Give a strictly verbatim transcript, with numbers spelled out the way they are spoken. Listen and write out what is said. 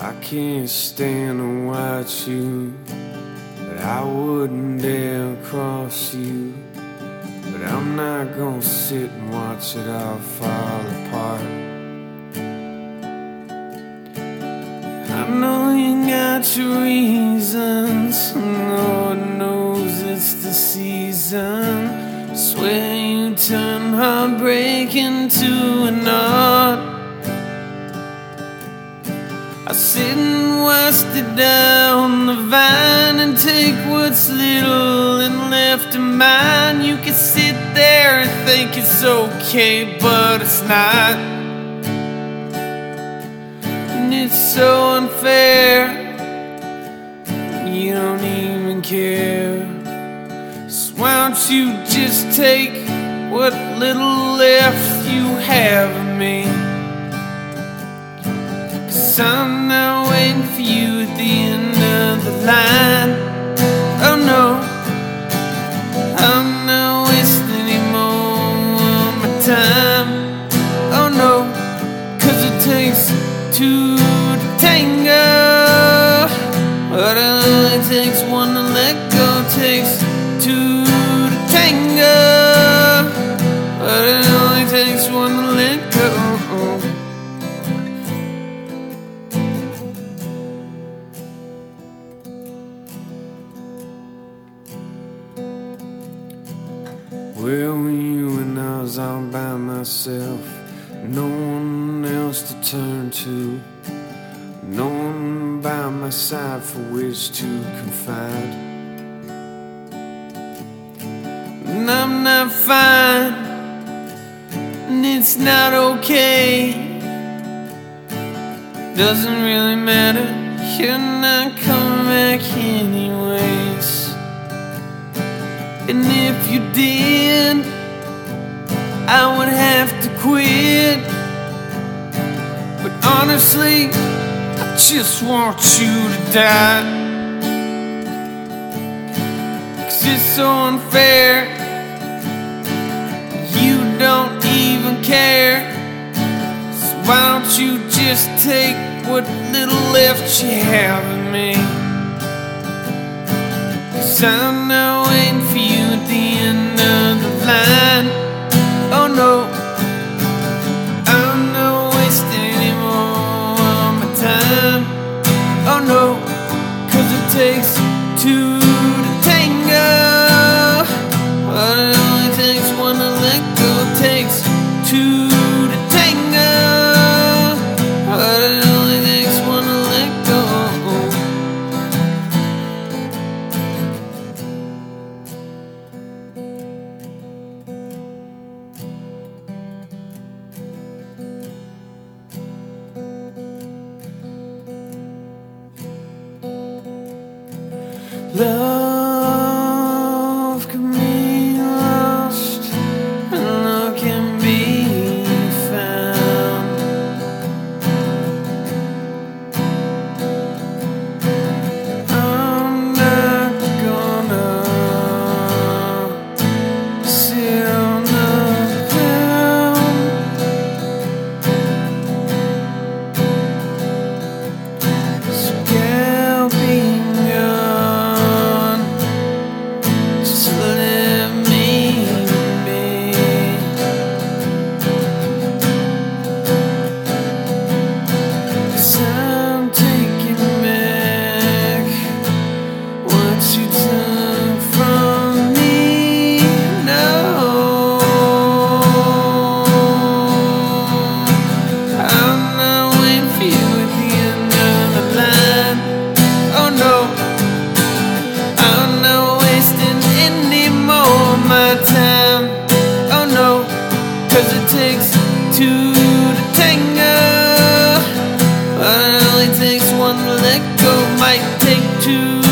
I can't stand to watch you, but I wouldn't dare cross you. But I'm not gonna sit and watch it all fall apart. I know you got your reasons, Lord knows it's the season. I swear you turn heartbreak into an art. I sit and wash it down the vine and take what's little and left of mine. You can sit there and think it's okay, but it's not. And it's so unfair, you don't even care. So why don't you just take what little left you have of me? I'm not waiting for you at the end of the line. Oh no, I'm not wasting any more of my time. Oh no, cause it takes two to tango, but it only takes one to let go. It takes two to tango, but it only takes one to let go. Where were you when I was all by myself? No one else to turn to, no one by my side for which to confide. And I'm not fine, and it's not okay. Doesn't really matter, you're not coming back anyways. And if you did, I would have to quit. But honestly, I just want you to die. Cause it's so unfair, you don't even care. So why don't you just take what little left you have of me? Cause I'm not waiting for you at the end of the line. Oh no, I'm not wasting any more of my time. Oh no, cause it takes two to tango, but it only takes one to let go. It takes two to tango, but it only takes one to let go. Love can be lost and love can be found. I'm not gonna sit on the ground. So help me, let me be. Cause I'm taking back what you took from me. No, I'm not waiting for you at the end of the line. Oh no, I'm not wasting anymore my time. Oh no, cause it takes two to tango, but it only takes one to let go. Might take two